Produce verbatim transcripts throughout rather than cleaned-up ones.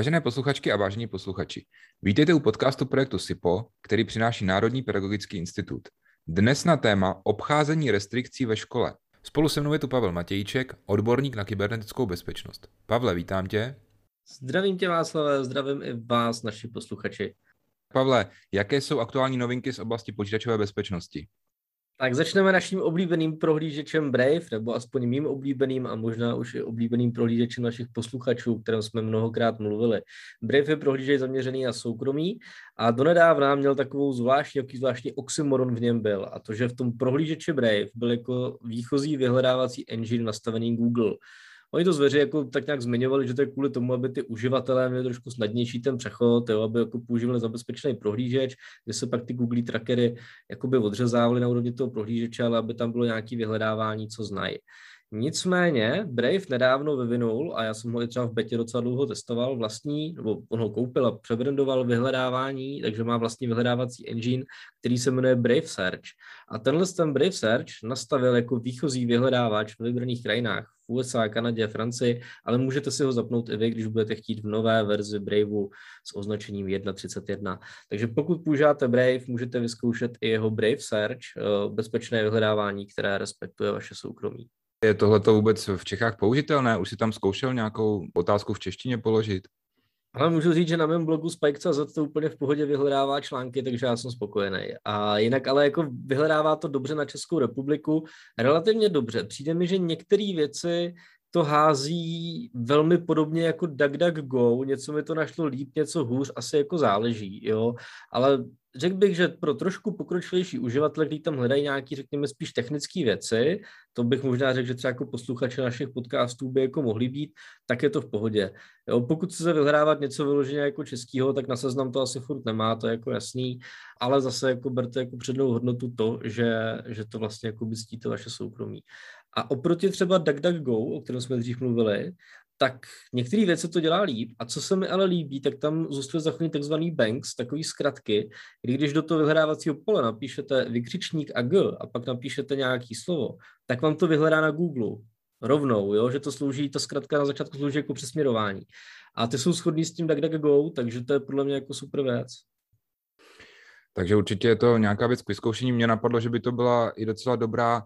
Vážené posluchačky a vážení posluchači, vítejte u podcastu projektu SIPO, který přináší Národní pedagogický institut. Dnes na téma obcházení restrikcí ve škole. Spolu se mnou je tu Pavel Matějček, odborník na kybernetickou bezpečnost. Pavle, vítám tě. Zdravím tě, Václave, zdravím i vás, naši posluchači. Pavle, jaké jsou aktuální novinky z oblasti počítačové bezpečnosti? Tak začneme naším oblíbeným prohlížečem Brave, nebo aspoň mým oblíbeným a možná už i oblíbeným prohlížečem našich posluchačů, o kterém jsme mnohokrát mluvili. Brave je prohlížeč zaměřený na soukromí a donedávna měl takovou zvláštní, jaký zvláštní oxymoron v něm byl, a to, že v tom prohlížeči Brave byl jako výchozí vyhledávací engine nastavený Google. Oni to zveřejně jako tak nějak zmiňovali, že to je kvůli tomu, aby ty uživatelé měli trošku snadnější ten přechod, jo, aby jako používali zabezpečený prohlížeč, kde se pak ty Google trackery jakoby odřezávaly na úrovni toho prohlížeče, ale aby tam bylo nějaké vyhledávání, co znají. Nicméně Brave nedávno vyvinul, a já jsem ho i třeba v betě docela dlouho testoval, vlastní, nebo on ho koupil a přebrandoval vyhledávání, takže má vlastní vyhledávací engine, který se jmenuje Brave Search. A tenhle ten Brave Search nastavil jako výchozí vyhledávač ve vybraných krajinách v U S A, Kanadě, Francii, ale můžete si ho zapnout i vy, když budete chtít v nové verzi Braveu s označením jedna tečka třicet jedna. Takže pokud používáte Brave, můžete vyzkoušet i jeho Brave Search, bezpečné vyhledávání, které respektuje vaše soukromí. Je tohleto vůbec v Čechách použitelné? Už si tam zkoušel nějakou otázku v češtině položit? Ale můžu říct, že na mém blogu Spike tečka cz to úplně v pohodě vyhledává články, takže já jsem spokojený. A jinak ale jako vyhledává to dobře na Českou republiku, relativně dobře. Přijde mi, že některé věci to hází velmi podobně jako DuckDuckGo, něco mi to našlo líp, něco hůř, asi jako záleží, jo, ale řekl bych, že pro trošku pokročilejší uživatele, kteří tam hledají nějaké, řekněme, spíš technické věci, to bych možná řekl, že třeba jako posluchači našich podcastů by jako mohli být, tak je to v pohodě. Jo, pokud chcete vyhledávat něco vyloženě jako českého, tak na Seznam to asi furt nemá, to je jako jasný, ale zase jako berte jako přednou hodnotu to, že, že to vlastně jako by ctí to vaše soukromí. A oproti třeba DuckDuckGo, o kterém jsme dřív mluvili, tak některé věci to dělá líp. A co se mi ale líbí, tak tam zůstane zachovný takzvaný banks, takový zkratky, kdy když do toho vyhledávacího pole napíšete vykřičník a G a pak napíšete nějaký slovo, tak vám to vyhledá na Google rovnou, jo? Že to slouží, ta zkratka na začátku slouží jako přesměrování. A ty jsou shodný s tím DuckDuckGo, takže to je podle mě jako super věc. Takže určitě je to nějaká věc k vyzkoušení. Mně napadlo, že by to byla i docela dobrá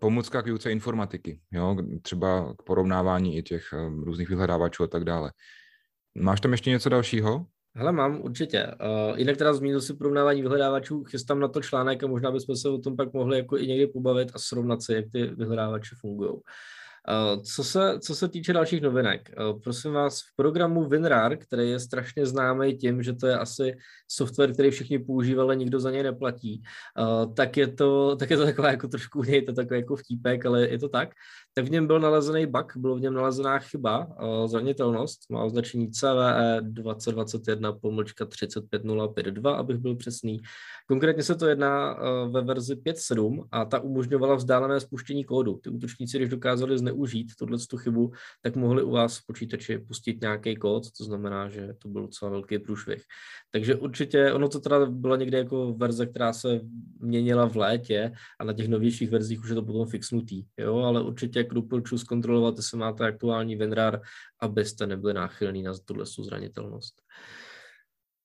pomůcka k výuce informatiky, jo? Třeba k porovnávání i těch různých vyhledávačů a tak dále. Máš tam ještě něco dalšího? Hele, mám určitě. Uh, jinak teda zmínil si porovnávání vyhledávačů, chystám na to článek a možná bychom se o tom pak mohli jako i někdy pobavit a srovnat si, jak ty vyhledávače fungují. Co se, co se týče dalších novinek, prosím vás, v programu WinRAR, který je strašně známý tím, že to je asi software, který všichni používali, nikdo za něj neplatí, tak je to, tak je to taková jako trošku, je to takový jako vtípek, ale je to tak, tak v něm byl nalezený bug, bylo v něm nalezená chyba, zranitelnost, má označení C V E dvacet dvacet jedna třicet pět nula pět dva, abych byl přesný. Konkrétně se to jedná ve verzi pět tečka sedm a ta umožňovala vzdálené spuštění kódu. Ty útočníci, když dokázali zneužít užít tuto chybu, tak mohli u vás v počítači pustit nějaký kód, to znamená, že to byl docela velký průšvih. Takže určitě, ono to teda byla někde jako verze, která se měnila v létě a na těch novějších verzích už je to potom fixnutý, jo, ale určitě jako doporučuji zkontrolovat, jestli máte aktuální WinRAR, abyste nebyli náchylní na tuhle zranitelnost.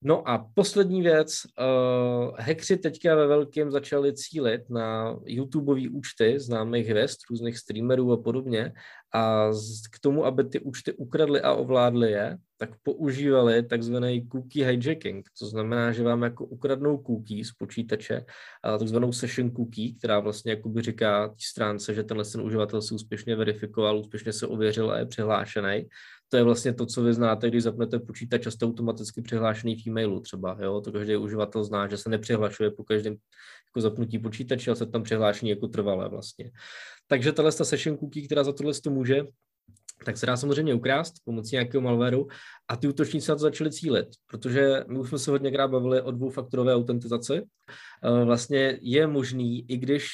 No a poslední věc, uh, hackři teďka ve velkém začali cílit na YouTubeový účty známých hvězd, různých streamerů a podobně a k tomu, aby ty účty ukradli a ovládli je, tak používali takzvaný cookie hijacking, to znamená, že vám jako ukradnou cookie z počítače, takzvanou session cookie, která vlastně jakoby říká té stránce, že tenhle ten uživatel se úspěšně verifikoval, úspěšně se ověřil a je přihlášený. To je vlastně to, co vy znáte, když zapnete počítač a jste automaticky přihlášený v e-mailu třeba, jo? To každý uživatel zná, že se nepřihlašuje po každém jako zapnutí počítače, ale se tam přihlášení jako trvalé vlastně. Takže tahle session cookie, která za tohle to může, tak se dá samozřejmě ukrást pomocí nějakého malwareu a ty útočníci na to začali cílit, protože my už jsme se hodněkrát bavili o dvoufaktorové autentizaci vlastně je možný, i když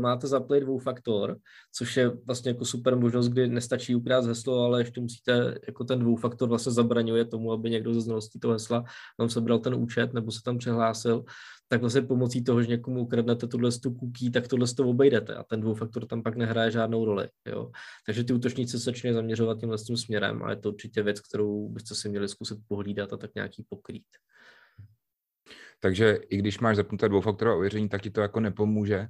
máte zaplnit dvoufaktor, což je vlastně jako super možnost, kdy nestačí ukrást heslo, ale ještě musíte, jako ten dvoufaktor vlastně zabraňuje tomu, aby někdo ze znalostí toho hesla tam sebral ten účet nebo se tam přihlásil, tak vlastně pomocí toho, že někomu ukradnete tuhle cookie, tak tohle to obejdete a ten dvoufaktor tam pak nehraje žádnou roli. Jo? Takže ty útočníci se začínají zaměřovat tímhle tím směrem a je to určitě věc, kterou byste si měli zkusit pohlídat a tak nějaký pokrýt. Takže i když máš zapnuté dvoufaktorové ověření, tak ti to jako nepomůže?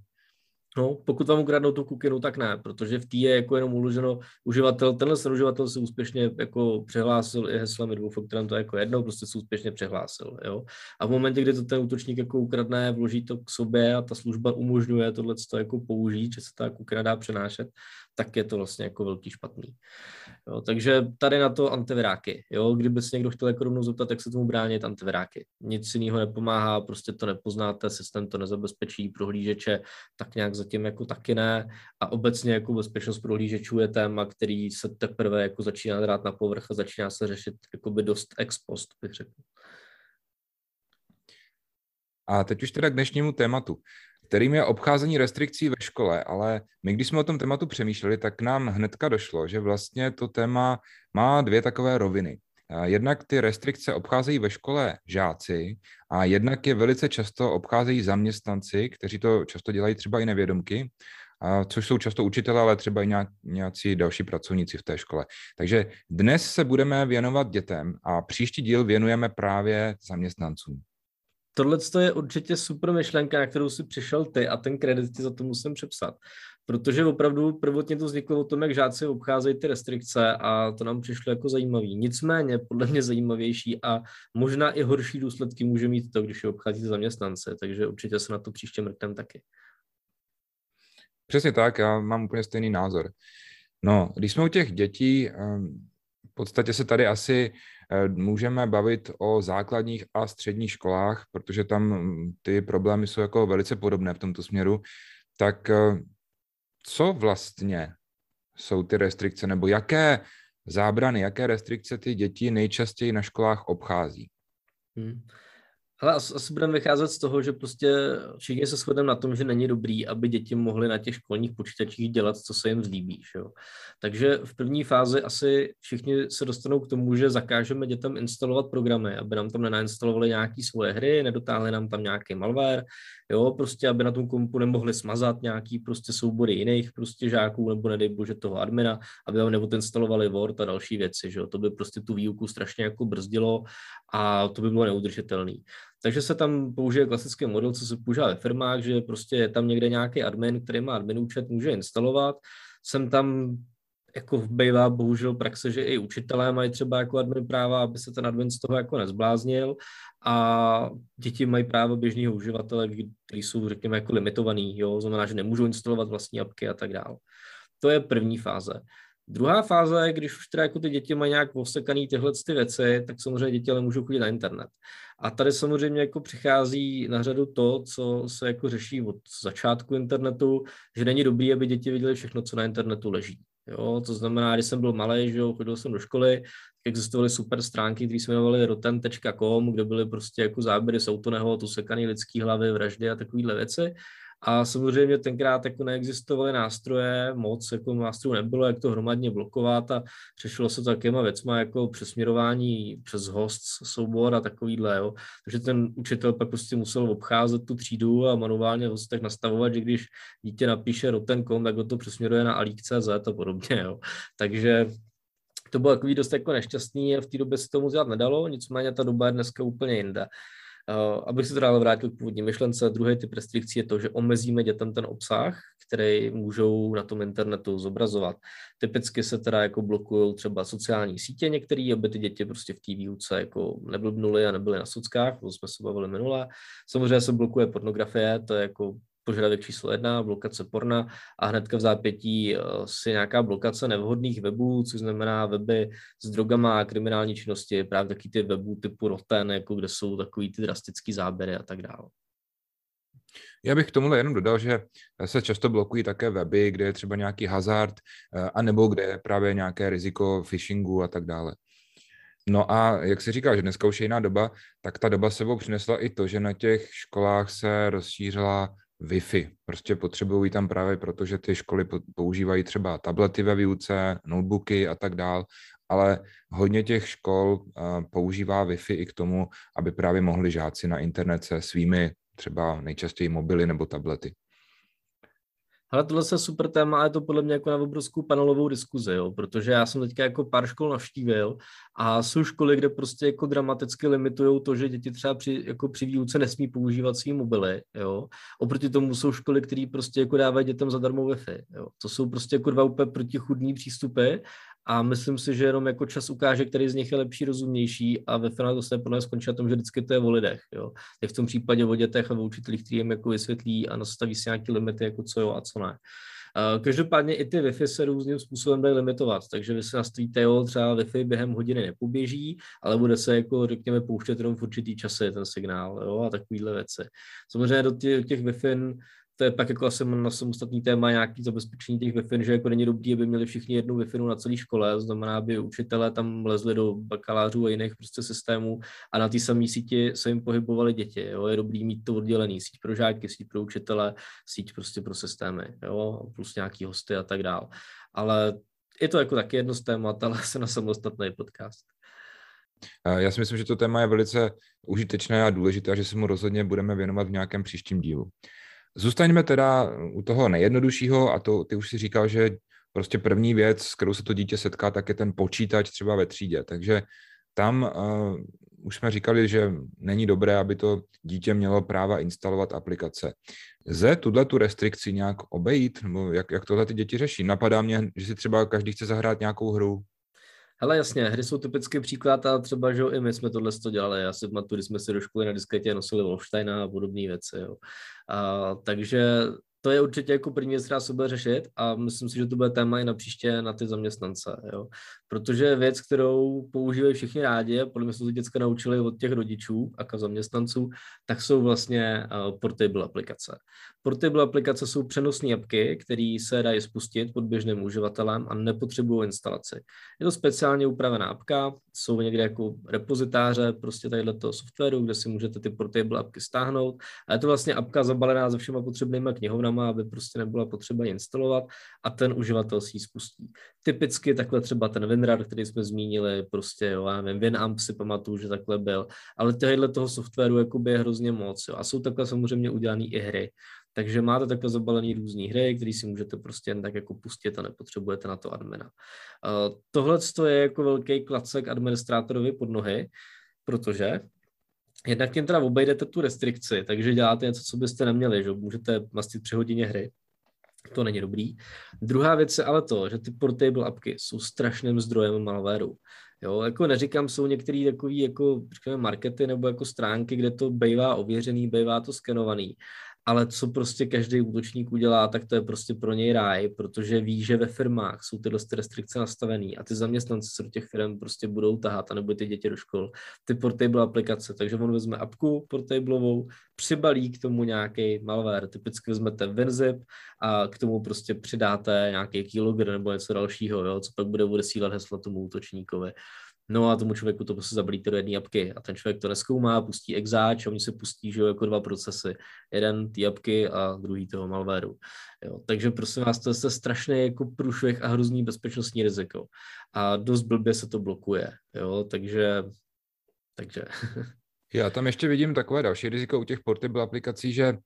No, pokud vám ukradnou tu kukinu, tak ne, protože v té je jako jenom uloženo uživatel, tenhle ten uživatel se úspěšně jako přihlásil i heslami dvoufaktorem, to je jako jedno, prostě se úspěšně přihlásil, jo. A v momentě, kdy to ten útočník jako ukradne, vloží to k sobě a ta služba umožňuje tohleto jako použít, že se ta kukina dá přenášet, tak je to vlastně jako velký špatný. Jo, takže tady na to antiviráky, jo, kdyby se někdo chtěl jako rovnou zeptat, jak se tomu bránit, antiviráky. Nic jiného nepomáhá, prostě to nepoznáte, systém to nezabezpečí, prohlížeče tak nějak zatím jako taky ne a obecně jako bezpečnost prohlížečů je téma, který se teprve jako začíná drát na povrch a začíná se řešit jakoby dost ex post, bych řekl. A teď už teda k dnešnímu tématu, kterým je obcházení restrikcí ve škole, ale my, když jsme o tom tématu přemýšleli, tak nám hnedka došlo, že vlastně to téma má dvě takové roviny. Jednak ty restrikce obcházejí ve škole žáci a jednak je velice často obcházejí zaměstnanci, kteří to často dělají třeba i nevědomky, což jsou často učitelé, ale třeba i nějací další pracovníci v té škole. Takže dnes se budeme věnovat dětem a příští díl věnujeme právě zaměstnancům. Tohle je určitě super myšlenka, na kterou si přišel ty a ten kredit ti za to musím přepsat. Protože opravdu prvotně to vzniklo o tom, jak žáci obcházejí ty restrikce a to nám přišlo jako zajímavý. Nicméně podle mě zajímavější a možná i horší důsledky může mít to, když je obcházíte zaměstnance, takže určitě se na to příště mrknem taky. Přesně tak, já mám úplně stejný názor. No, když jsme u těch dětí, v podstatě se tady asi můžeme bavit o základních a středních školách, protože tam ty problémy jsou jako velice podobné v tomto směru. Tak co vlastně jsou ty restrikce, nebo jaké zábrany, jaké restrikce ty děti nejčastěji na školách obchází? Hmm. Hele, asi budeme vycházet z toho, že prostě všichni se shodneme na tom, že není dobrý, aby děti mohly na těch školních počítačích dělat, co se jim zlíbí. Že jo? Takže v první fázi asi všichni se dostanou k tomu, že zakážeme dětem instalovat programy, aby nám tam nenainstalovali nějaké svoje hry, nedotáhli nám tam nějaký malware, jo? Prostě aby na tom kompu nemohli smazat nějaký prostě soubory jiných prostě žáků nebo nedej bože toho admina, aby tam neodinstalovali Word a další věci. Že jo? To by prostě tu výuku strašně jako brzdilo a to by bylo neudržitelné. Takže se tam použije klasický model, co se používá ve firmách, že prostě je tam někde nějaký admin, který má admin účet, může instalovat. Sem tam jako bývá bohužel praxe, že i učitelé mají třeba jako admin práva, aby se ten admin z toho jako nezbláznil a děti mají práva běžného uživatele, kteří jsou řekněme jako limitovaný, jo, znamená, že nemůžou instalovat vlastní apky a tak dále. To je první fáze. Druhá fáze je, když už teda jako ty děti mají nějak osekaný tyhle ty věci, tak samozřejmě děti ale můžou chodit na internet. A tady samozřejmě jako přichází na řadu to, co se jako řeší od začátku internetu, že není dobrý, aby děti viděly všechno, co na internetu leží. Jo, to znamená, když jsem byl malej, že jo, chodil jsem do školy, existovaly super stránky, které se jmenovaly Rotten tečka com, kde byly prostě jako záběry z autonehod, osekaný lidský hlavy, vraždy a takovýhle věci. A samozřejmě tenkrát jako neexistovaly nástroje, moc jako nástrojů nebylo, jak to hromadně blokovat a řešilo se takovýma věcma jako přesměrování přes host soubor a takovýhle, jo. Takže ten učitel pak prostě musel obcházet tu třídu a manuálně vlastně tak nastavovat, že když dítě napíše rotten tečka com, tak ho to přesměruje na alik tečka cz a podobně, jo. Takže to bylo takový dost jako nešťastný a v té době se tomu dělat nedalo, nicméně ta doba je dneska úplně jinde. Uh, abych se to dále vrátil k původní myšlence, druhý typ restrikcí je to, že omezíme dětem ten obsah, který můžou na tom internetu zobrazovat. Typicky se teda jako blokují třeba sociální sítě některé, aby ty děti prostě v té výuce jako neblbnuly a nebyly na sockách, to jsme se bavili minule. Samozřejmě se blokuje pornografie, to je jako požadavek číslo jedna, blokace porna a hnedka v zápětí si nějaká blokace nevhodných webů, což znamená weby s drogama a kriminální činnosti, právě taky ty webů typu Rotten, jako kde jsou takový ty drastický záběry a tak dále. Já bych k tomuhle jenom dodal, že se často blokují také weby, kde je třeba nějaký hazard, anebo kde je právě nějaké riziko phishingu a tak dále. No a jak si říká, že dneska už je jiná doba, tak ta doba sebou přinesla i to, že na těch školách se rozšířila Wi-Fi. Prostě potřebují tam právě proto, že ty školy používají třeba tablety ve výuce, notebooky a tak dál, ale hodně těch škol používá Wi-Fi i k tomu, aby právě mohli žáci na internet se svými třeba nejčastěji mobily nebo tablety. Ale tohle je super téma, ale je to podle mě jako na obrovskou panelovou diskuzi, jo? Protože já jsem teďka jako pár škol navštívil a jsou školy, kde prostě jako dramaticky limitujou to, že děti třeba při, jako při výuce nesmí používat svý mobily, jo. Oproti tomu jsou školy, které prostě jako dávají dětem zadarmo Wi-Fi, jo. To jsou prostě jako dva úplně protichůdné přístupy a myslím si, že jenom jako čas ukáže, který z nich je lepší, rozumnější a ve finále to se podle mě skončí na tom, že vždycky to je o lidech, jo. Tak v tom případě o dětech a o učitelích, kteří jim jako vysvětlí a nastaví si nějaké limity, jako co jo a co ne. Každopádně i ty Wi-Fi se různým způsobem dají limitovat, takže vy se nastavíte, jo, třeba Wi-Fi během hodiny nepoběží, ale bude se, jako řekněme, pouštět jenom v určitý čase ten signál, jo, a takovýhle věci. Samozřejmě do těch, těch Wi-Fi, to je pak jako asi na samostatný téma nějaký zabezpečení těch Wi-Fi, že jako není dobrý, aby měli všichni jednu Wi-Fi na celé škole, znamená, aby učitelé tam lezli do bakalářů a jiných prostě systémů a na té samé síti se jim pohybovaly děti, jo, je dobrý mít to oddělený, síť pro žáky, síť pro učitele, síť prostě pro systémy, jo, plus nějaký hosty a tak dál, ale je to jako taky jedno z témat, ale se na samostatný podcast. Já si myslím, že to téma je velice užitečné a důležité a že se mu rozhodně budeme věnovat v nějakém příštím dílu. Zůstaňme teda u toho nejjednoduššího a to ty už si říkal, že prostě první věc, s kterou se to dítě setká, tak je ten počítač třeba ve třídě. Takže tam uh, už jsme říkali, že není dobré, aby to dítě mělo práva instalovat aplikace. Lze tuhle tu restrikci nějak obejít? Nebo jak, jak tohle ty děti řeší? Napadá mě, že si třeba každý chce zahrát nějakou hru. Hele, jasně, hry jsou typický příklad a třeba, že jo, i my jsme tohle to dělali. Já si pamatuju, když jsme si do školy na disketě nosili Wolfsteina a podobné věci, jo. A, takže to je určitě jako první věc, která se bude řešit a myslím si, že to bude téma i na příště na ty zaměstnance, jo. Protože věc, kterou používají všichni rádi, a podle mě se to děcka naučili od těch rodičů a zaměstnanců, tak jsou vlastně portable aplikace. Portable aplikace jsou přenosné apky, které se dají spustit pod běžným uživatelem a nepotřebují instalaci. Je to speciálně upravená apka, jsou někde jako repozitáře prostě tadyto softwaru, kde si můžete ty portable apky stáhnout. A je to vlastně apka zabalená se všema potřebnýma knihovnama, aby prostě nebyla potřeba instalovat a ten uživatel si ji spustí. Typicky takhle třeba ten WinRAR, který jsme zmínili, prostě jo, já nevím, WinAMP si pamatuju, že takhle byl, ale tohle toho softwaru jakoby je hrozně moc, jo. A jsou takhle samozřejmě udělané i hry. Takže máte takhle zabalený různý hry, které si můžete prostě jen tak jako pustit a nepotřebujete na to admina. Uh, Tohle je jako velký klacek administrátorovi pod nohy, protože jednak tím teda obejdete tu restrikci, takže děláte něco, co byste neměli, že můžete mastit při hodině hry. To není dobrý. Druhá věc je ale to, že ty portable apky jsou strašným zdrojem malwareu. Jo, jako neříkám, jsou některé takové jako, říkám, markety nebo jako stránky, kde to bývá ověřený, bývá to skenovaný. Ale co prostě každý útočník udělá, tak to je prostě pro něj ráj, protože ví, že ve firmách jsou tyhle restrikce nastavený a ty zaměstnanci se do těch firm prostě budou tahat a nebo ty děti do škol, ty portable aplikace. Takže on vezme apku portablovou, přibalí k tomu nějaký malware, typicky vezmete Winzip a k tomu prostě přidáte nějaký keylogger nebo něco dalšího, jo, co pak bude odesílat hesla tomu útočníkovi. No a tomu člověku to prostě zabalíte do jedné apky a ten člověk to nezkoumá, pustí exáč a oni se pustí, že jo, jako dva procesy. Jeden ty apky a druhý toho malwareu. Jo, takže prosím vás, to je strašný jako průšvih a hrozný bezpečnostní riziko. A dost blbě se to blokuje, jo, takže... takže. Já tam ještě vidím takové další riziko u těch portable aplikací, že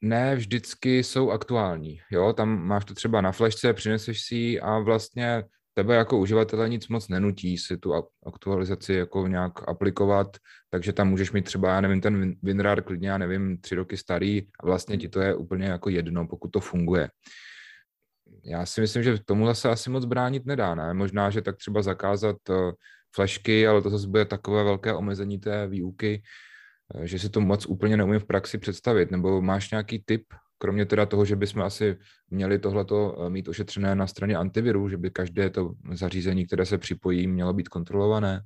ne vždycky jsou aktuální, jo, tam máš to třeba na flashce, přineseš si ji a vlastně... tebe jako uživatele nic moc nenutí si tu aktualizaci jako nějak aplikovat, takže tam můžeš mít třeba, já nevím, ten WinRAR klidně, já nevím, tři roky starý a vlastně ti to je úplně jako jedno, pokud to funguje. Já si myslím, že tomuhle se asi moc bránit nedá, ne? Možná, že tak třeba zakázat flashky, ale to zase bude takové velké omezení té výuky, že si to moc úplně neumím v praxi představit, nebo máš nějaký tip? Kromě teda toho, že bychom asi měli tohleto mít ošetřené na straně antiviru, že by každé to zařízení, které se připojí, mělo být kontrolované.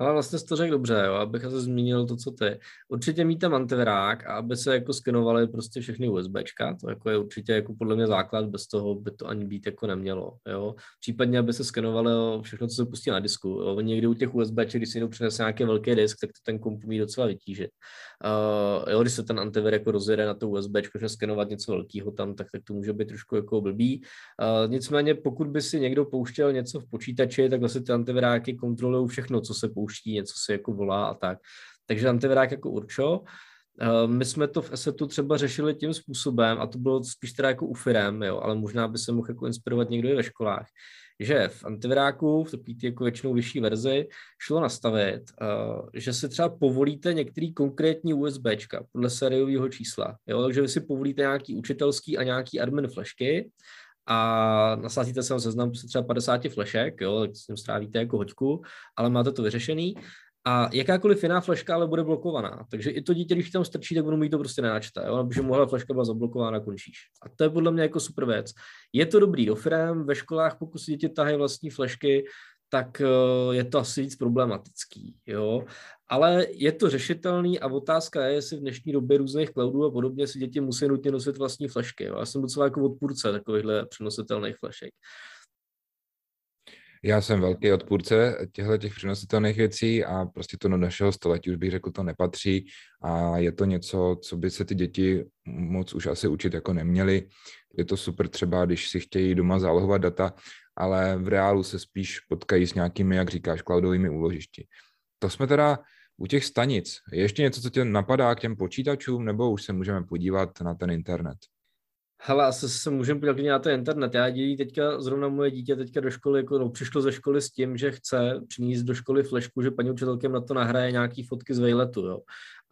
Ale vlastně jsi to řekl dobře, jo, abych asi zmínil to, co ty. Určitě mít tam antivirák a aby se jako skenovaly prostě všechny USBčka, to jako je určitě jako podle mě základ, bez toho by to ani být jako nemělo, jo. Případně, aby se skenovalo všechno, co se pustí na disku, jo. Někdy u těch USBček, když si někdo přinese nějaký velký disk, tak to ten komp umí docela vytížit. Uh, jo, když se ten antivir jako rozjede na to USBčko, že skenovat něco velkého tam, tak, tak to může být trošku jako blbý. Uh, nicméně, pokud by si někdo pouštěl něco v počítači, tak vlastně ty antiviráky kontrolují všechno, co se pouští. Něco se jako volá a tak. Takže antivirák jako určo. My jsme to v ESETu třeba řešili tím způsobem, a to bylo spíš teda jako u firem, jo, ale možná by se mohl jako inspirovat někdo i ve školách, že v antiviráku, v takový jako většinou vyšší verzi, šlo nastavit, že si třeba povolíte některý konkrétní USBčka podle sériového čísla. Jo, takže vy si povolíte nějaký učitelský a nějaký admin flashky, a nasázíte se na seznam třeba padesáti flešek, jo, tak s tím strávíte jako hoďku, ale máte to vyřešený. A jakákoliv jiná fleška ale bude blokovaná. Takže i to dítě, když tam strčí, tak budu mít to prostě nenačte, jo, protože mohla fleška byla zablokována, končíš. A to je podle mě jako super věc. Je to dobrý do firem, ve školách, pokud si děti tahají vlastní flešky, tak je to asi víc problematický, jo. Ale je to řešitelný a otázka je, jestli v dnešní době různých cloudů a podobně si děti musí nutně nosit vlastní flashky. Jo? Já jsem docela jako odpůrce takovýchhle přenositelných flashek. Já jsem velký odpůrce těchto těch přenositelných věcí a prostě to do našeho století, už bych řekl, to nepatří a je to něco, co by se ty děti moc už asi učit jako neměly. Je to super třeba, když si chtějí doma zálohovat data, ale v reálu se spíš potkají s nějakými, jak říkáš, cloudovými úložišti. To jsme teda u těch stanic. Je ještě něco, co tě napadá k těm počítačům, nebo už se můžeme podívat na ten internet? Hele, asi se můžeme podívat na ten internet. Já dělí teďka, zrovna moje dítě teďka do školy, jako, no, přišlo ze školy s tím, že chce přinést do školy flešku, že paní učitelkem na to nahraje nějaký fotky z vejletu, jo.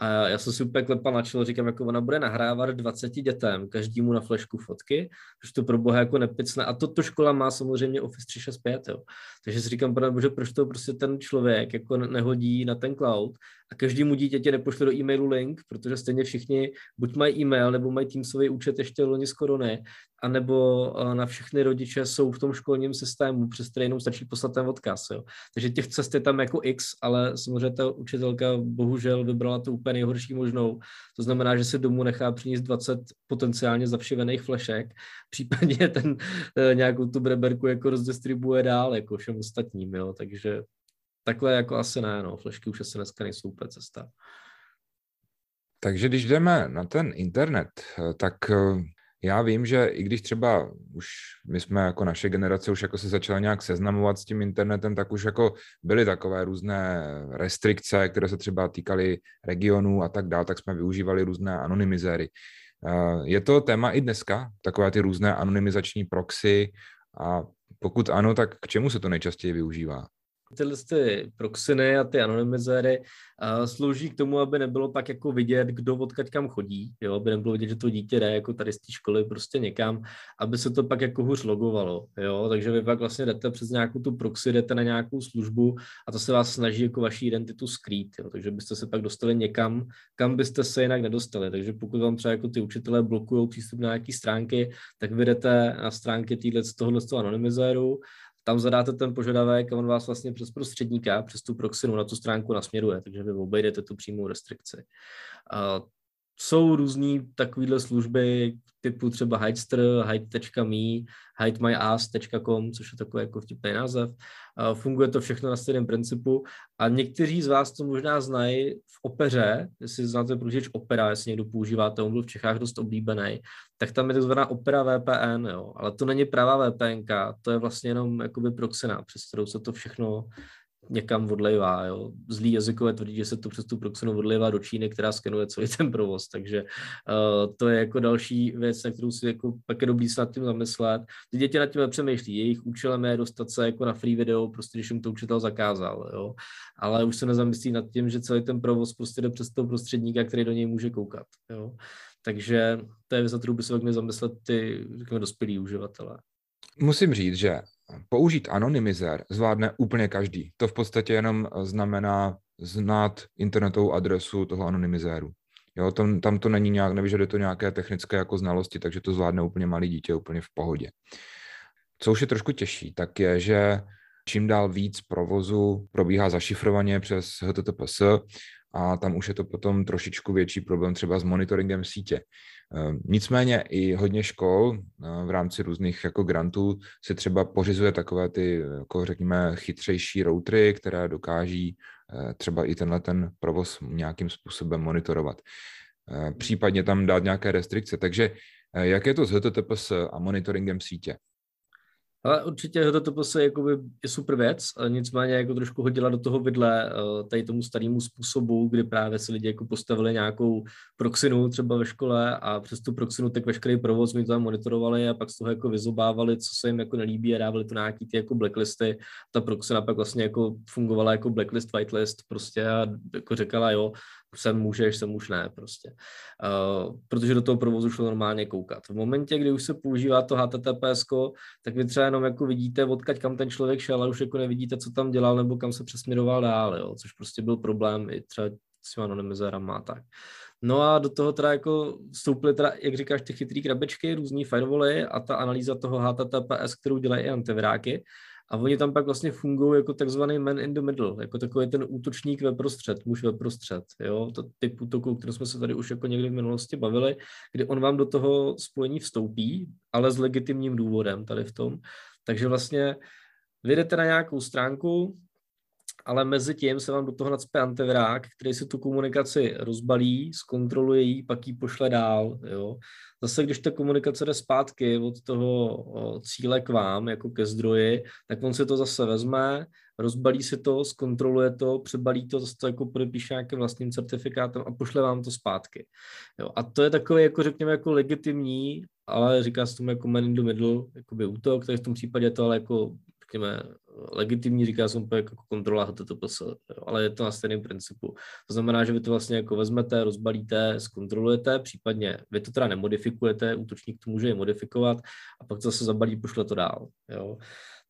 A já jsem si úplně klepal na čelo, říkám, jako ona bude nahrávat dvaceti dětem, každému na flešku fotky, protože to pro boha jako nepicne. A toto škola má samozřejmě Office tři šedesát pět, jo. Takže si říkám, bože, proč to prostě ten člověk jako nehodí na ten cloud a každému dítěti nepošle do e-mailu link, protože stejně všichni buď mají e-mail, nebo mají Teamsový účet ještě loni z korony, anebo na všechny rodiče jsou v tom školním systému, přes který jenom stačí poslat ten odkaz, jo. Takže těch cest je tam jako X, ale samozřejmě ta učitelka bohužel vybrala to úplně nejhorší možnou. To znamená, že si domů nechá přinést dvacet potenciálně zavšivených flešek, případně ten nějakou tu breberku jako rozdistribuje dál jako všem ostatním, jo. Takže takhle jako asi ne, no. Flešky už asi dneska nejsou úplně cesta. Takže když jdeme na ten internet, tak já vím, že i když třeba už my jsme jako naše generace už jako se začala nějak seznamovat s tím internetem, tak už jako byly takové různé restrikce, které se třeba týkaly regionů a tak dále, tak jsme využívali různé anonymizéry. Je to téma i dneska, takové ty různé anonymizační proxy a pokud ano, tak k čemu se to nejčastěji využívá? Tyhle ty proxiny a ty anonymizéry uh, slouží k tomu, aby nebylo tak jako vidět, kdo odkud kam chodí, jo? Aby nebylo vidět, že to dítě jde jako tady z té školy prostě někam, aby se to pak jako hůř logovalo, jo? Takže vy pak vlastně jdete přes nějakou tu proxy, jdete na nějakou službu a to se vás snaží jako vaši identitu skrýt, jo? Takže byste se pak dostali někam, kam byste se jinak nedostali, takže pokud vám třeba jako ty učitelé blokují přístup na nějaký stránky, tak vy jdete na stránky týhle, tohohle toho anonymizéru. Tam zadáte ten požadavek a on vás vlastně přes prostředníka, přes tu proxinu na tu stránku nasměruje, takže vy obejdete tu přímou restrikci. Uh, jsou různý takovýhle služby typu třeba Hidestr, hide tečka me, hide my ass tečka com, což je takový jako vtipný název. Uh, funguje to všechno na stejném principu a někteří z vás to možná znají v Opeře, jestli znáte proč Opera, jestli někdo používáte, on byl v Čechách dost oblíbený, tak tam je takzvaná Opera V P N, jo, ale to není pravá VPNka, to je vlastně jenom jakoby proxina, přes kterou se to všechno někam odlejvá, jo. Zlý jazykové tvrdí, že se to přes tu proxinu odlejvá do Číny, která skenuje celý ten provoz, takže uh, to je jako další věc, na kterou si jako pak je dobrý se nad tím zamyslet. Ty děti nad tím nepřemýšlí, jejich účelem je dostat se jako na free video, prostě když jim to učitel zakázal, jo. Ale už se nezamyslí nad tím, že celý ten provoz prostě jde přes toho prostředníka, který do něj může koukat, jo. Takže to je věc, na kterou by se měli zamyslet ty, řekněme, dospělí uživatelé. Musím říct, že použít anonymizér zvládne úplně každý. To v podstatě jenom znamená znát internetovou adresu toho anonymizéru. Jo, tam, tam to není nějak, nevyžaduje to nějaké technické jako znalosti, takže to zvládne úplně malý dítě, úplně v pohodě. Co už je trošku těžší, tak je, že čím dál víc provozu probíhá zašifrovaně přes H T T P S a tam už je to potom trošičku větší problém třeba s monitoringem sítě. Nicméně i hodně škol v rámci různých jako grantů se třeba pořizuje takové ty, jako řekněme, chytřejší routery, které dokáží třeba i tenhle ten provoz nějakým způsobem monitorovat. Případně tam dát nějaké restrikce. Takže jak je to s H T T P S a monitoringem sítě? Ale určitě H T T P S je, je super věc, nicméně jako trošku hodila do toho vidle tady tomu starému způsobu, kdy právě si lidi jako postavili nějakou proxinu třeba ve škole a přes tu proxinu tak veškerý provoz mi to tam monitorovali a pak z toho jako vyzobávali, co se jim jako nelíbí a dávali to nějaký ty jako blacklisty. Ta proxina pak vlastně jako fungovala jako blacklist, whitelist prostě a jako řekala jo, sem můžeš, sem už ne prostě. Uh, protože do toho provozu šlo normálně koukat. V momentě, kdy už se používá to H T T P S, tak vy třeba jenom jako vidíte, odkud kam ten člověk šel, ale už jako nevidíte, co tam dělal nebo kam se přesměroval dál, jo? Což prostě byl problém i třeba s těma anonymizérama a tak. No a do toho teda jako vstoupily teda, jak říkáš, ty chytrý krabečky, různý firewally a ta analýza toho H T T P S, kterou dělají i antiviráky. A oni tam pak vlastně fungují jako takzvaný man in the middle, jako takový ten útočník ve prostřed, muž ve prostřed, jo, to typ útoku, který jsme se tady už jako někdy v minulosti bavili, kdy on vám do toho spojení vstoupí, ale s legitimním důvodem tady v tom. Takže vlastně vy jdete na nějakou stránku, ale mezi tím se vám do toho nacpe antivirák, který si tu komunikaci rozbalí, zkontroluje ji, pak ji pošle dál. Jo. Zase, když ta komunikace jde zpátky od toho cíle k vám, jako ke zdroji, tak on si to zase vezme, rozbalí si to, zkontroluje to, přebalí to, zase to jako podepíše nějakým vlastním certifikátem a pošle vám to zpátky. Jo. A to je takový, jako řekněme, jako legitimní, ale říká se tomu jako man in the middle, jakoby útok, takže v tom případě je to ale jako řekněme, legitimní, říká jsem jako kontrola H T T P S, ale je to na stejném principu. To znamená, že vy to vlastně jako vezmete, rozbalíte, zkontrolujete, případně vy to teda nemodifikujete, útočník to může je modifikovat a pak to zase zabalí, pošle to dál. Jo.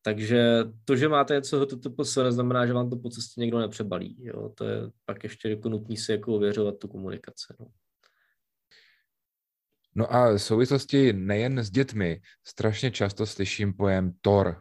Takže to, že máte něco H T T P S, neznamená, že vám to po cestě někdo nepřebalí. Jo. To je pak ještě jako nutný si jako ověřovat tu komunikaci. No. No a v souvislosti nejen s dětmi strašně často slyším pojem Tor.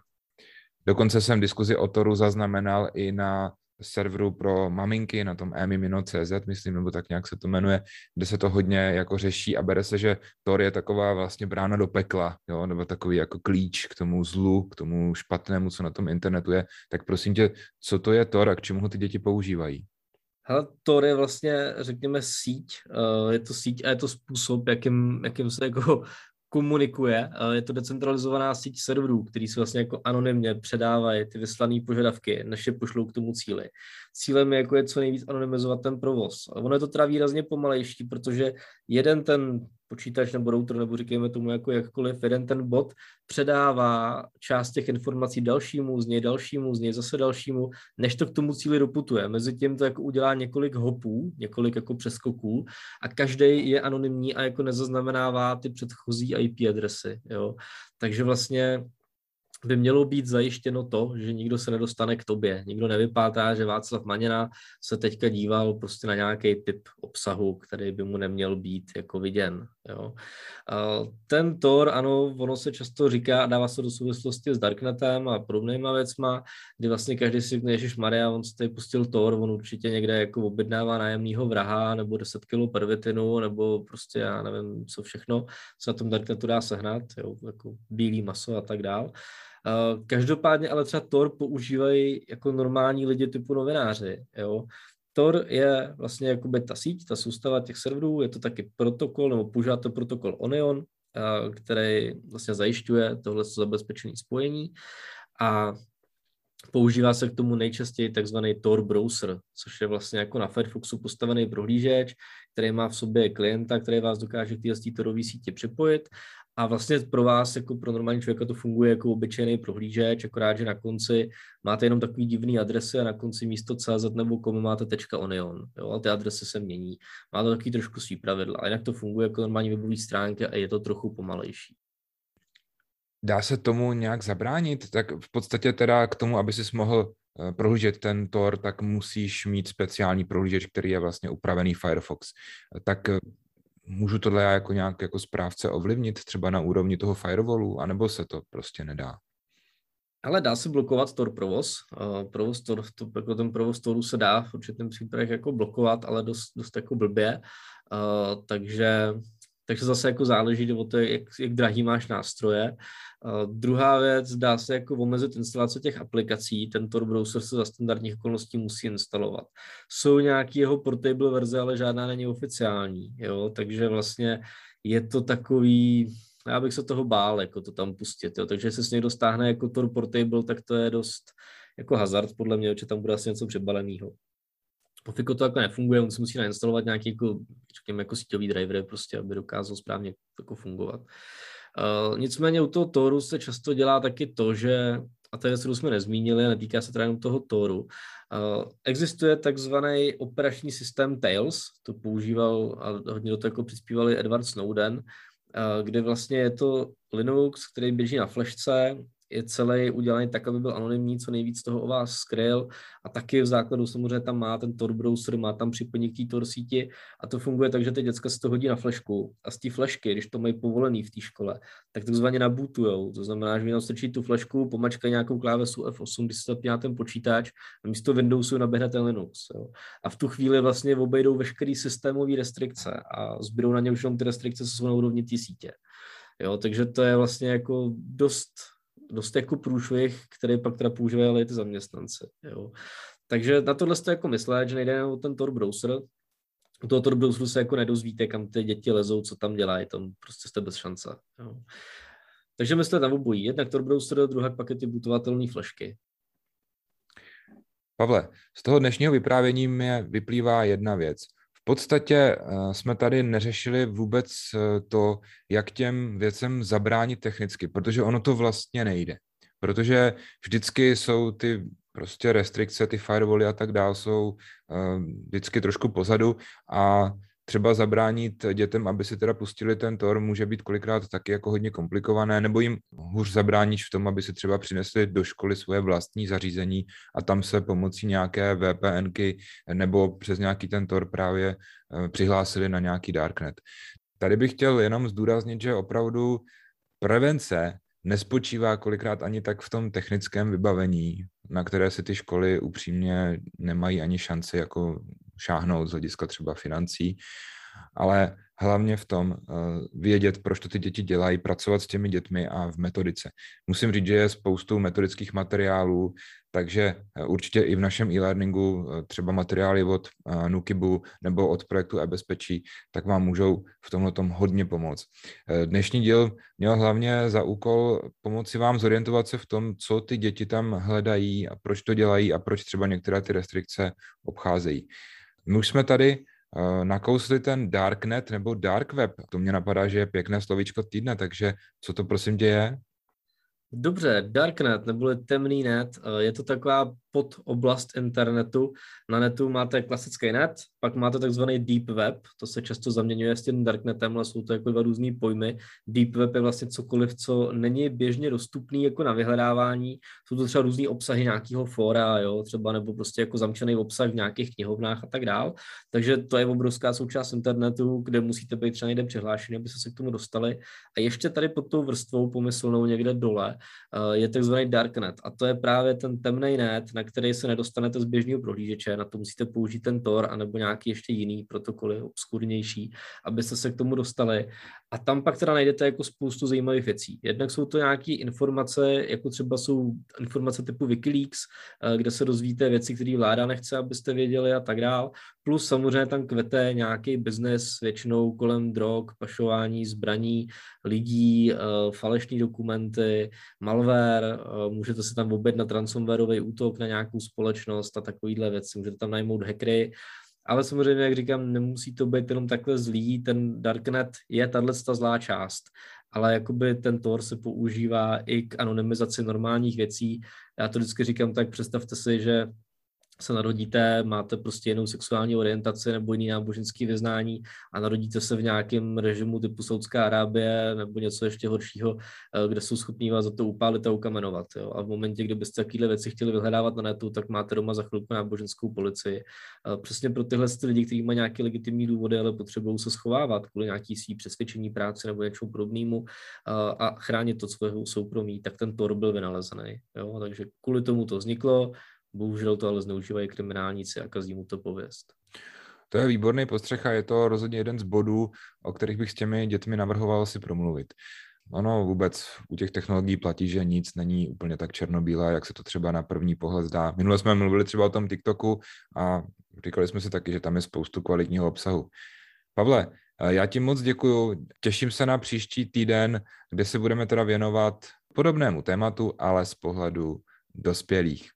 Dokonce jsem diskuzi o Toru zaznamenal i na serveru pro maminky, na tom e mimino tečka cz, myslím, nebo tak nějak se to jmenuje, kde se to hodně jako řeší a bere se, že Tor je taková vlastně brána do pekla, jo, nebo takový jako klíč k tomu zlu, k tomu špatnému, co na tom internetu je. Tak prosím tě, co to je Tor a k čemu ho ty děti používají? Hele, Tor je vlastně, řekněme, síť. Je to síť a je to způsob, jakým, jakým se jako komunikuje, je to decentralizovaná síť serverů, který se vlastně jako anonymně předávají ty vyslané požadavky, než je pošlou k tomu cíli. Cílem je, jako je co nejvíc anonymizovat ten provoz. Ono je to teda výrazně pomalejší, protože jeden ten počítač nebo router, nebo říkejme tomu jako jakkoliv, jeden ten bot předává část těch informací dalšímu, z něj dalšímu, z něj zase dalšímu, než to k tomu cíli doputuje. Mezitím to jako udělá několik hopů, několik jako přeskoků a každý je anonymní a jako nezaznamenává ty předchozí I P adresy. Jo. Takže vlastně by mělo být zajištěno to, že nikdo se nedostane k tobě. Nikdo nevypátá, že Václav Maněna se teďka díval prostě na nějaký typ obsahu, který by mu neměl být jako viděn. Jo. Ten Tor, ano, ono se často říká, dává se do souvislosti s Darknetem a podobnýma věcma, kdy vlastně každý si řekne, ježišmarja, on se tady pustil Tor, on určitě někde jako objednává nájemného vraha nebo deset kilo pervitinu, nebo prostě já nevím, co všechno se na tom Darknetu dá sehnat, jo, jako bílý maso a tak dál. Každopádně ale třeba Tor používají jako normální lidi typu novináři, jo. Tor je vlastně jakoby ta síť, ta soustava těch serverů, je to taky protokol, nebo používá to protokol Onion, který vlastně zajišťuje tohle zabezpečené spojení a používá se k tomu nejčastěji takzvaný Tor Browser, což je vlastně jako na Firefoxu postavený prohlížeč, který má v sobě klienta, který vás dokáže k této torové síti připojit. A vlastně pro vás, jako pro normální člověka, to funguje jako obyčejný prohlížeč, akorát, že na konci máte jenom takový divný adresy a na konci místo .cz nebo .com máte .onion, jo, a ty adresy se mění. Má to taky trošku svý pravidla, a jinak to funguje jako normální webový stránky a je to trochu pomalejší. Dá se tomu nějak zabránit? Tak v podstatě teda k tomu, aby jsi mohl prohlížet ten Tor, tak musíš mít speciální prohlížeč, který je vlastně upravený Firefox. Tak můžu tohle já jako nějak jako správce ovlivnit třeba na úrovni toho firewallu, anebo se to prostě nedá? Ale dá se blokovat Tor provoz. Uh, provoz Tor, to, jako ten provoz Toru se dá v určitém případech jako blokovat, ale dost, dost jako blbě. Uh, takže, takže zase jako záleží od toho, jak, jak drahý máš nástroje. Uh, druhá věc, dá se jako omezit instalace těch aplikací. Ten Tor browser se za standardních okolností musí instalovat. Jsou nějaké jeho portable verze, ale žádná není oficiální. Jo? Takže vlastně je to takový... Já bych se toho bál, jako to tam pustit, jo. Takže jestli se někdo stáhne jako Tor Portable, tak to je dost jako hazard, podle mě, že tam bude asi něco přebaleného. Pokud to jako nefunguje, on si musí nainstalovat nějaký, jako, řekněme, jako síťový driver, prostě, aby dokázal správně jako fungovat. Uh, nicméně u toho Toru se často dělá taky to, že, a to je, kterou jsme nezmínili, a netýká se teda jenom toho Toru, uh, existuje takzvaný operační systém Tails, to používal a hodně do toho jako přispívali Edward Snowden, kde vlastně je to Linux, který běží na flashce, je celý udělaný tak, aby byl anonymní, co nejvíc toho o vás skryl, a taky v základu samozřejmě tam má ten Tor browser, má tam připojení k Tor síti, a to funguje tak, že ty děcka si to hodí na flashku a z té flashky, když to mají povolený v té škole, tak takzvaně nabootujou, to znamená, že mi tam strčí tu flashku, pomačkají nějakou klávesu F osm, když se zapíná ten počítač a místo Windowsu naběhne ten Linux. Jo. A v tu chvíli vlastně obejdou veškeré systémové restrikce a zbydou na ně už jenom ty restrikce, co jsou na úrovni té sítě. Jo, takže to je vlastně jako dost dost jako průšvih, který pak teda používají ty zaměstnanci. Jo. Takže na tohle jste jako myslet, že nejde jen o ten Tor browser. U toho Tor browseru se jako nedozvíte, kam ty děti lezou, co tam dělají, tam prostě jste bez šance. Jo. Takže myslet na obojí, jednak Tor browser, druhé pak je ty bootovatelné flashky. Pavle, z toho dnešního vyprávění mě vyplývá jedna věc. V podstatě jsme tady neřešili vůbec to, jak těm věcem zabránit technicky, protože ono to vlastně nejde. Protože vždycky jsou ty prostě restrikce, ty firewally a tak dál jsou vždycky trošku pozadu a třeba zabránit dětem, aby si teda pustili ten Tor, může být kolikrát taky jako hodně komplikované, nebo jim hůř zabránit v tom, aby si třeba přinesli do školy svoje vlastní zařízení a tam se pomocí nějaké VPNky nebo přes nějaký ten Tor právě přihlásili na nějaký darknet. Tady bych chtěl jenom zdůraznit, že opravdu prevence nespočívá kolikrát ani tak v tom technickém vybavení, na které si ty školy upřímně nemají ani šanci jako šáhnout z hlediska třeba financí, ale hlavně v tom vědět, proč to ty děti dělají, pracovat s těmi dětmi a v metodice. Musím říct, že je spoustu metodických materiálů, takže určitě i v našem e-learningu třeba materiály od Nukibu nebo od projektu e-bezpečí, tak vám můžou v tomhle tom hodně pomoct. Dnešní díl měl hlavně za úkol pomoci vám zorientovat se v tom, co ty děti tam hledají a proč to dělají a proč třeba některé ty restrikce obcházejí. My už jsme tady nakousli ten darknet nebo dark web. To mě napadá, že je pěkné slovíčko týdne, takže co to prosím tě je? Dobře, darknet neboli temný net, je to taková podoblast internetu. Na netu máte klasický net, pak máte takzvaný deep web, to se často zaměňuje s tím darknetem, ale jsou to jako dva různý pojmy. Deep web je vlastně cokoliv, co není běžně dostupný jako na vyhledávání. Jsou to třeba různý obsahy nějakého fóra, jo, třeba nebo prostě jako zamčený obsah v nějakých knihovnách a tak dál. Takže to je obrovská součást internetu, kde musíte být třeba někde přihlášený, aby se k tomu dostali. A ještě tady pod tou vrstvou pomyslnou někde dole je takzvaný darknet, a to je právě ten temný net, na který se nedostanete z běžného prohlížeče, na to musíte použít ten Tor anebo nějaký ještě jiný protokoly obskurnější, abyste se k tomu dostali. A tam pak teda najdete jako spoustu zajímavých věcí. Jednak jsou to nějaké informace, jako třeba jsou informace typu Wikileaks, kde se dozvíte věci, které vláda nechce, abyste věděli a tak dál. Plus samozřejmě tam kvete nějaký biznes většinou kolem drog, pašování zbraní, lidí, falešní dokumenty, malware, můžete se tam objednat ransomwareový útok na nějakou společnost a takovýhle věci, můžete tam najmout hackery. Ale samozřejmě, jak říkám, nemusí to být jenom takhle zlý, ten darknet je tato zlá část, ale jakoby ten Tor se používá i k anonymizaci normálních věcí. Já to vždycky říkám tak, představte si, že se narodíte, máte prostě jinou sexuální orientaci nebo jiný náboženský vyznání a narodíte se v nějakém režimu typu Saudská Arábie nebo něco ještě horšího, kde jsou schopní vás za to upálit a ukamenovat. Jo? A v momentě, kdybyste takovéhle věci chtěli vyhledávat na netu, tak máte doma za chvilku náboženskou policii. Přesně pro tyhle lidi, kteří mají nějaké legitimní důvody, ale potřebují se schovávat kvůli nějaký svý přesvědčení práce nebo něčemu podobnému a chránit to svého soukromí, tak ten Tor byl vynalezený. Jo? Takže kvůli tomu to vzniklo. Bohužel to ale zneužívají kriminálníci a kazí mu to pověst. To je výborný postřeh a je to rozhodně jeden z bodů, o kterých bych s těmi dětmi navrhoval si promluvit. Ono vůbec u těch technologií platí, že nic není úplně tak černobílé, jak se to třeba na první pohled zdá. Minule jsme mluvili třeba o tom TikToku a říkali jsme si taky, že tam je spoustu kvalitního obsahu. Pavle, já ti moc děkuju. Těším se na příští týden, kde se budeme teda věnovat podobnému tématu, ale z pohledu dospělých.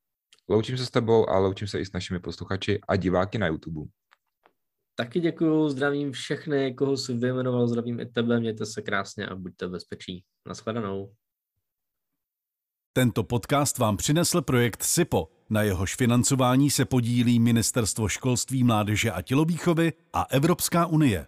Loučím se s tebou a loučím se i s našimi posluchači a diváky na YouTube. Taky děkuju, zdravím všechny, koho si vyjmenoval, zdravím i tebe, mějte se krásně a buďte bezpečí. Naschledanou. Tento podcast vám přinesl projekt SIPO. Na jehož financování se podílí Ministerstvo školství, mládeže a tělovýchovy a Evropská unie.